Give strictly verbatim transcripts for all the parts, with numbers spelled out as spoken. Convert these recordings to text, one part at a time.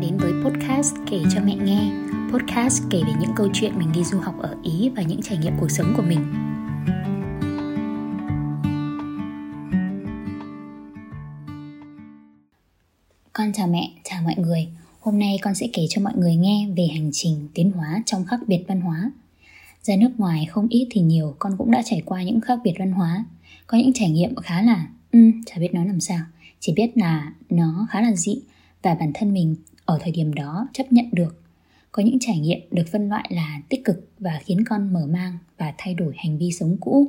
đến với podcast Kể cho mẹ nghe. Podcast kể về những câu chuyện mình đi du học ở Ý và những trải nghiệm cuộc sống của mình. Con chào mẹ, chào mọi người. Hôm nay con sẽ kể cho mọi người nghe về hành trình tiến hóa trong khác biệt văn hóa. Ra nước ngoài không ít thì nhiều, con cũng đã trải qua những khác biệt văn hóa. Có những trải nghiệm khá là, ừ, chả biết nói làm sao. Chỉ biết là nó khá là dị và bản thân mình ở thời điểm đó chấp nhận được. Có những trải nghiệm được phân loại là tích cực và khiến con mở mang và thay đổi hành vi sống cũ.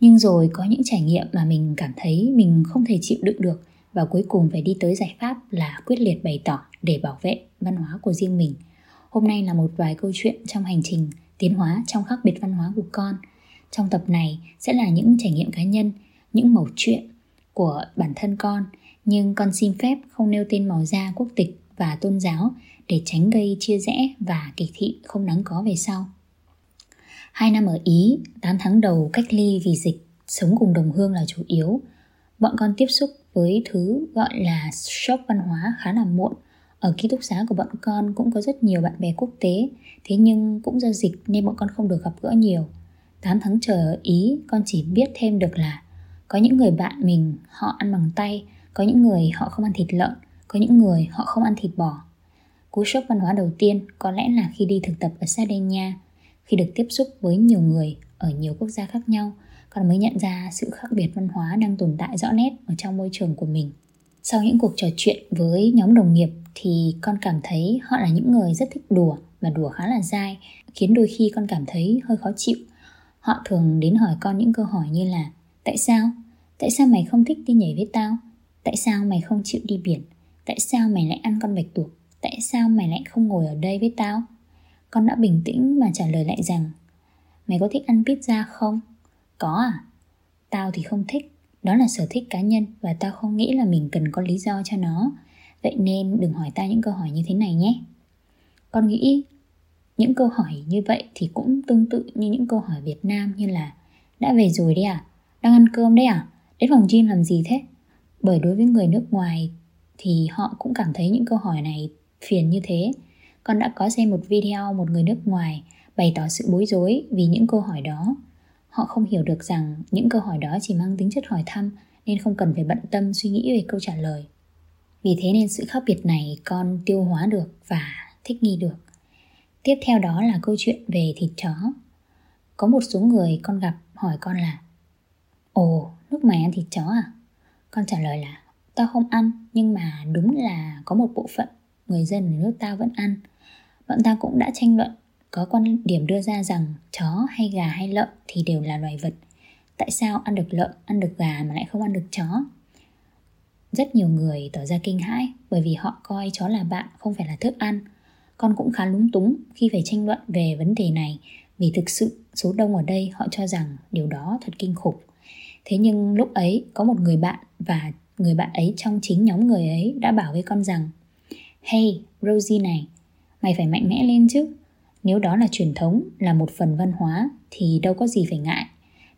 Nhưng rồi có những trải nghiệm mà mình cảm thấy mình không thể chịu đựng được và cuối cùng phải đi tới giải pháp là quyết liệt bày tỏ để bảo vệ văn hóa của riêng mình. Hôm nay là một vài câu chuyện trong hành trình tiến hóa trong khác biệt văn hóa của con. Trong tập này sẽ là những trải nghiệm cá nhân, những mẩu chuyện của bản thân con, nhưng con xin phép không nêu tên màu da, quốc tịch và tôn giáo để tránh gây chia rẽ và kỳ thị không đáng có về sau. Hai năm ở Ý, tám tháng đầu cách ly vì dịch, sống cùng đồng hương là chủ yếu. Bọn con tiếp xúc với thứ gọi là shock văn hóa khá là muộn. Ở ký túc xá của bọn con cũng có rất nhiều bạn bè quốc tế, thế nhưng cũng do dịch nên bọn con không được gặp gỡ nhiều. tám tháng trời ở Ý, con chỉ biết thêm được là có những người bạn mình họ ăn bằng tay, có những người họ không ăn thịt lợn, có những người họ không ăn thịt bò. Cú sốc văn hóa đầu tiên có lẽ là khi đi thực tập ở Sardinia. Khi được tiếp xúc với nhiều người ở nhiều quốc gia khác nhau, con mới nhận ra sự khác biệt văn hóa đang tồn tại rõ nét ở trong môi trường của mình. Sau những cuộc trò chuyện với nhóm đồng nghiệp thì con cảm thấy họ là những người rất thích đùa và đùa khá là dai, khiến đôi khi con cảm thấy hơi khó chịu. Họ thường đến hỏi con những câu hỏi như là: tại sao? Tại sao mày không thích đi nhảy với tao? Tại sao mày không chịu đi biển? Tại sao mày lại ăn con bạch tuộc? Tại sao mày lại không ngồi ở đây với tao? Con đã bình tĩnh mà trả lời lại rằng: mày có thích ăn pizza không? Có à? Tao thì không thích. Đó là sở thích cá nhân và tao không nghĩ là mình cần có lý do cho nó. Vậy nên đừng hỏi tao những câu hỏi như thế này nhé. Con nghĩ những câu hỏi như vậy thì cũng tương tự như những câu hỏi Việt Nam như là: đã về rồi đấy à? Đang ăn cơm đấy à? Đến phòng gym làm gì thế? Bởi đối với người nước ngoài thì họ cũng cảm thấy những câu hỏi này phiền như thế. Con đã có xem một video một người nước ngoài bày tỏ sự bối rối vì những câu hỏi đó. Họ không hiểu được rằng những câu hỏi đó chỉ mang tính chất hỏi thăm nên không cần phải bận tâm suy nghĩ về câu trả lời. Vì thế nên sự khác biệt này con tiêu hóa được và thích nghi được. Tiếp theo đó là câu chuyện về thịt chó. Có một số người con gặp hỏi con là: ồ, nước mày ăn thịt chó à? Con trả lời là: tao không ăn, nhưng mà đúng là có một bộ phận người dân ở nước tao vẫn ăn. Bọn tao cũng đã tranh luận, có quan điểm đưa ra rằng chó hay gà hay lợn thì đều là loài vật. Tại sao ăn được lợn, ăn được gà mà lại không ăn được chó? Rất nhiều người tỏ ra kinh hãi bởi vì họ coi chó là bạn, không phải là thức ăn. Con cũng khá lúng túng khi phải tranh luận về vấn đề này vì thực sự số đông ở đây họ cho rằng điều đó thật kinh khủng. Thế nhưng lúc ấy có một người bạn và người bạn ấy trong chính nhóm người ấy đã bảo với con rằng: hey Rosie này, mày phải mạnh mẽ lên chứ. Nếu đó là truyền thống, là một phần văn hóa thì đâu có gì phải ngại.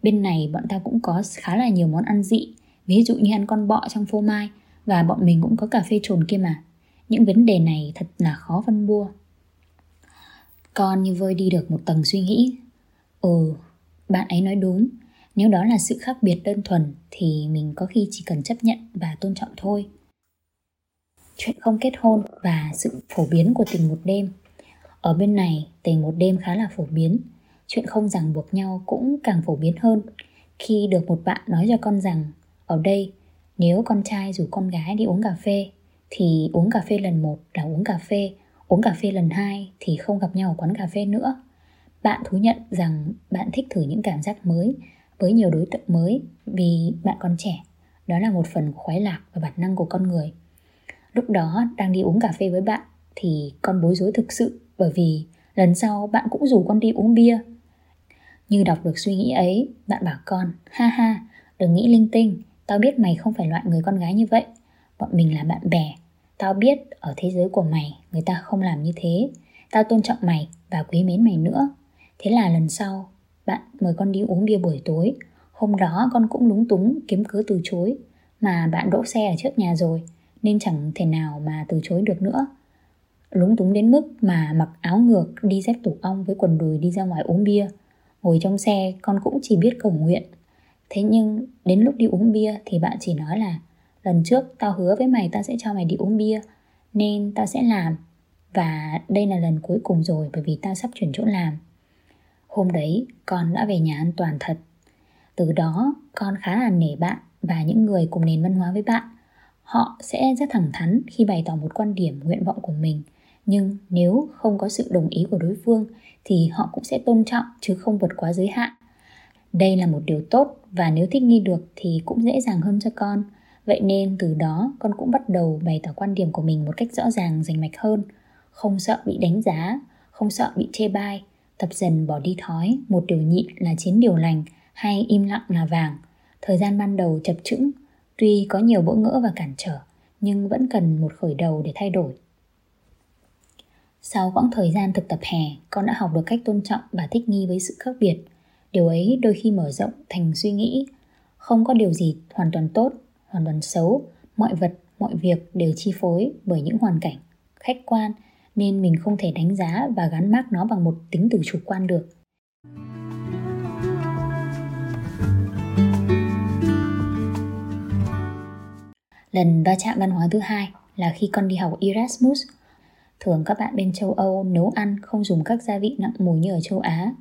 Bên này bọn tao cũng có khá là nhiều món ăn dị, ví dụ như ăn con bọ trong phô mai, và bọn mình cũng có cà phê trồn kia mà. Những vấn đề này thật là khó phân bua. Con như vơi đi được một tầng suy nghĩ. Ừ, bạn ấy nói đúng. Nếu đó là sự khác biệt đơn thuần thì mình có khi chỉ cần chấp nhận và tôn trọng thôi. Chuyện không kết hôn và sự phổ biến của tình một đêm. Ở bên này, tình một đêm khá là phổ biến. Chuyện không ràng buộc nhau cũng càng phổ biến hơn. Khi được một bạn nói cho con rằng ở đây nếu con trai rủ con gái đi uống cà phê thì uống cà phê lần một là uống cà phê, uống cà phê lần hai thì không gặp nhau ở quán cà phê nữa. Bạn thú nhận rằng bạn thích thử những cảm giác mới với nhiều đối tượng mới vì bạn còn trẻ. Đó là một phần khoái lạc và bản năng của con người. Lúc đó đang đi uống cà phê với bạn thì con bối rối thực sự bởi vì lần sau bạn cũng rủ con đi uống bia. Như đọc được suy nghĩ ấy, bạn bảo con: ha ha, đừng nghĩ linh tinh, tao biết mày không phải loại người con gái như vậy. Bọn mình là bạn bè, tao biết ở thế giới của mày người ta không làm như thế. Tao tôn trọng mày và quý mến mày nữa. Thế là lần sau bạn mời con đi uống bia buổi tối. Hôm đó con cũng lúng túng kiếm cớ từ chối. Mà bạn đỗ xe ở trước nhà rồi nên chẳng thể nào mà từ chối được nữa. lúng túng đến mức mà mặc áo ngược đi dép tổ ong với quần đùi đi ra ngoài uống bia. Ngồi trong xe con cũng chỉ biết cầu nguyện. Thế nhưng đến lúc đi uống bia thì bạn chỉ nói là lần trước tao hứa với mày tao sẽ cho mày đi uống bia, nên tao sẽ làm. Và đây là lần cuối cùng rồi bởi vì tao sắp chuyển chỗ làm. Hôm đấy con đã về nhà an toàn thật. Từ đó con khá là nể bạn và những người cùng nền văn hóa với bạn. Họ sẽ rất thẳng thắn khi bày tỏ một quan điểm, nguyện vọng của mình. Nhưng nếu không có sự đồng ý của đối phương thì họ cũng sẽ tôn trọng chứ không vượt quá giới hạn. Đây là một điều tốt và nếu thích nghi được thì cũng dễ dàng hơn cho con. Vậy nên từ đó con cũng bắt đầu bày tỏ quan điểm của mình một cách rõ ràng, rành mạch hơn. Không sợ bị đánh giá, không sợ bị chê bai. Tập dần bỏ đi thói một điều nhịn là chín điều lành hay im lặng là vàng. Thời gian ban đầu chập chững, tuy có nhiều bỡ ngỡ và cản trở, nhưng vẫn cần một khởi đầu để thay đổi. Sau quãng thời gian thực tập hè, con đã học được cách tôn trọng và thích nghi với sự khác biệt. Điều ấy đôi khi mở rộng thành suy nghĩ. Không có điều gì hoàn toàn tốt, hoàn toàn xấu. Mọi vật, mọi việc đều chi phối bởi những hoàn cảnh khách quan, nên mình không thể đánh giá và gắn mác nó bằng một tính từ chủ quan được. Lần va chạm văn hóa thứ hai là khi con đi học Erasmus. Thường các bạn bên châu Âu nấu ăn không dùng các gia vị nặng mùi như ở châu Á.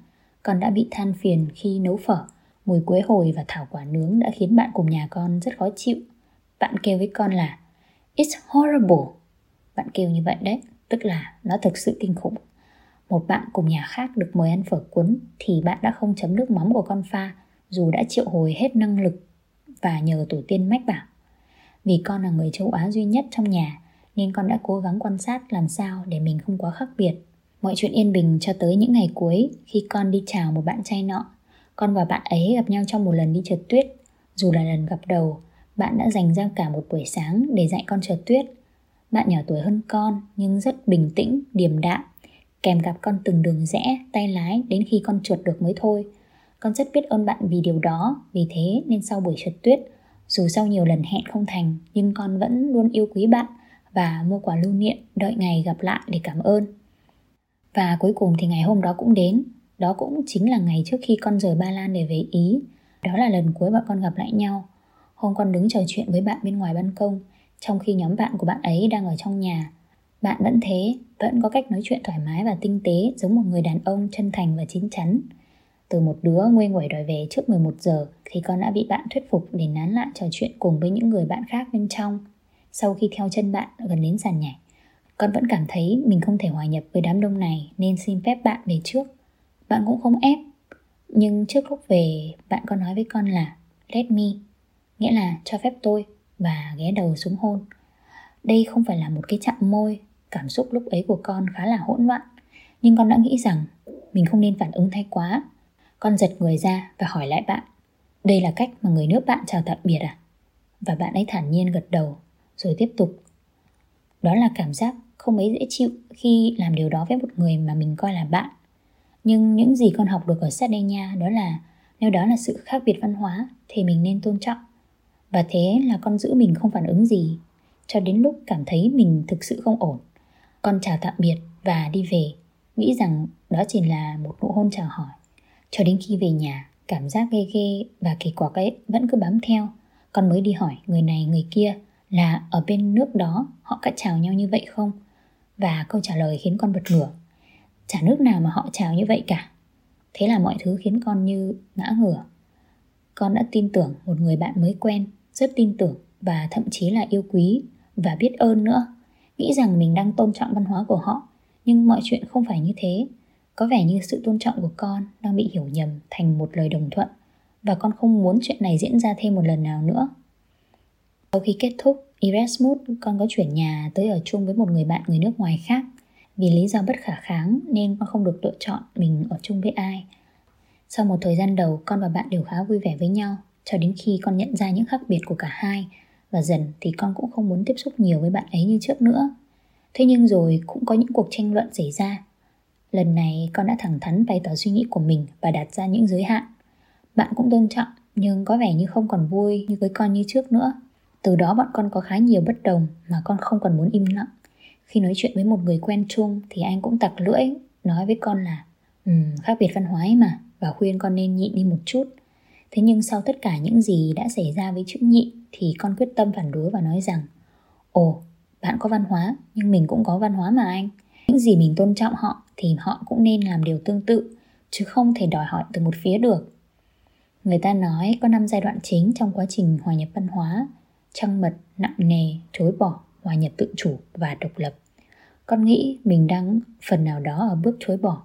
Con đã bị than phiền khi nấu phở, mùi quế hồi và thảo quả nướng đã khiến bạn cùng nhà con rất khó chịu. Bạn kêu với con là "It's horrible". Bạn kêu như vậy đấy, tức là nó thực sự kinh khủng. Một bạn cùng nhà khác được mời ăn phở cuốn thì bạn đã không chấm nước mắm của con pha dù đã triệu hồi hết năng lực và nhờ tổ tiên mách bảo. Vì con là người châu Á duy nhất trong nhà nên con đã cố gắng quan sát làm sao để mình không quá khác biệt. Mọi chuyện yên bình cho tới những ngày cuối khi con đi chào một bạn trai nọ. Con và bạn ấy gặp nhau trong một lần đi trượt tuyết. Dù là lần gặp đầu, bạn đã dành ra cả một buổi sáng để dạy con trượt tuyết. Bạn nhỏ tuổi hơn con nhưng rất bình tĩnh, điềm đạm, kèm cặp con từng đường rẽ, tay lái đến khi con trượt được mới thôi. Con rất biết ơn bạn vì điều đó, vì thế nên sau buổi trượt tuyết, dù sau nhiều lần hẹn không thành nhưng con vẫn luôn yêu quý bạn và mua quà lưu niệm đợi ngày gặp lại để cảm ơn. Và cuối cùng thì ngày hôm đó cũng đến. Đó cũng chính là ngày trước khi con rời Ba Lan để về Ý. Đó là lần cuối bọn con gặp lại nhau. Hôm con đứng trò chuyện với bạn bên ngoài ban công, trong khi nhóm bạn của bạn ấy đang ở trong nhà. Bạn vẫn thế, vẫn có cách nói chuyện thoải mái và tinh tế giống một người đàn ông chân thành và chín chắn. Từ một đứa nguê nguẩy đòi về trước mười một giờ thì con đã bị bạn thuyết phục để nán lại trò chuyện cùng với những người bạn khác bên trong. Sau khi theo chân bạn gần đến sàn nhảy, con vẫn cảm thấy mình không thể hòa nhập với đám đông này nên xin phép bạn về trước. Bạn cũng không ép, nhưng trước lúc về bạn có nói với con là "Let me", nghĩa là cho phép tôi, và ghé đầu xuống hôn. Đây không phải là một cái chạm môi, cảm xúc lúc ấy của con khá là hỗn loạn. Nhưng con đã nghĩ rằng mình không nên phản ứng thái quá. Con giật người ra và hỏi lại bạn: "Đây là cách mà người nước bạn chào tạm biệt à?" Và bạn ấy thản nhiên gật đầu, rồi tiếp tục. Đó là cảm giác không mấy dễ chịu khi làm điều đó với một người mà mình coi là bạn. Nhưng những gì con học được ở Sardinia đó là nếu đó là sự khác biệt văn hóa thì mình nên tôn trọng. Và thế là con giữ mình không phản ứng gì, cho đến lúc cảm thấy mình thực sự không ổn. Con chào tạm biệt và đi về, nghĩ rằng đó chỉ là một nụ hôn chào hỏi. Cho đến khi về nhà, cảm giác ghê ghê và kỳ quặc ấy vẫn cứ bám theo. Con mới đi hỏi người này người kia là ở bên nước đó họ có chào nhau như vậy không? Và câu trả lời khiến con bật ngửa. Chả nước nào mà họ chào như vậy cả. Thế là mọi thứ khiến con như ngã ngửa. Con đã tin tưởng một người bạn mới quen, rất tin tưởng và thậm chí là yêu quý và biết ơn nữa. Nghĩ rằng mình đang tôn trọng văn hóa của họ, nhưng mọi chuyện không phải như thế. Có vẻ như sự tôn trọng của con đang bị hiểu nhầm thành một lời đồng thuận và con không muốn chuyện này diễn ra thêm một lần nào nữa. Sau khi kết thúc Erasmus, con có chuyển nhà tới ở chung với một người bạn người nước ngoài khác. Vì lý do bất khả kháng nên con không được lựa chọn mình ở chung với ai. Sau một thời gian đầu, con và bạn đều khá vui vẻ với nhau, cho đến khi con nhận ra những khác biệt của cả hai, và dần thì con cũng không muốn tiếp xúc nhiều với bạn ấy như trước nữa. Thế nhưng rồi cũng có những cuộc tranh luận xảy ra. Lần này con đã thẳng thắn bày tỏ suy nghĩ của mình và đặt ra những giới hạn. Bạn cũng tôn trọng, nhưng có vẻ như không còn vui như với con như trước nữa. Từ đó bọn con có khá nhiều bất đồng mà con không còn muốn im lặng. Khi nói chuyện với một người quen chung thì anh cũng tặc lưỡi nói với con là um, khác biệt văn hóa ấy mà, và khuyên con nên nhịn đi một chút. Thế nhưng sau tất cả những gì đã xảy ra với chữ nhịn thì con quyết tâm phản đối và nói rằng: Ồ, bạn có văn hóa, nhưng mình cũng có văn hóa mà anh. Những gì mình tôn trọng họ thì họ cũng nên làm điều tương tự, chứ không thể đòi hỏi từ một phía được. Người ta nói có năm giai đoạn chính trong quá trình hòa nhập văn hóa: trăng mật, nặng nề, chối bỏ, hòa nhập tự chủ và độc lập. Con nghĩ mình đang phần nào đó ở bước chối bỏ.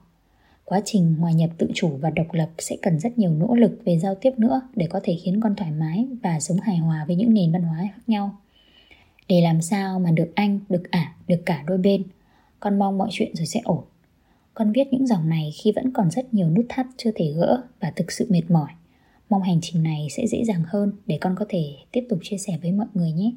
Quá trình hòa nhập tự chủ và độc lập sẽ cần rất nhiều nỗ lực về giao tiếp nữa để có thể khiến con thoải mái và sống hài hòa với những nền văn hóa khác nhau. Để làm sao mà được anh, được ả, được cả đôi bên. Con mong mọi chuyện rồi sẽ ổn. Con viết những dòng này khi vẫn còn rất nhiều nút thắt chưa thể gỡ và thực sự mệt mỏi. Mong hành trình này sẽ dễ dàng hơn để con có thể tiếp tục chia sẻ với mọi người nhé.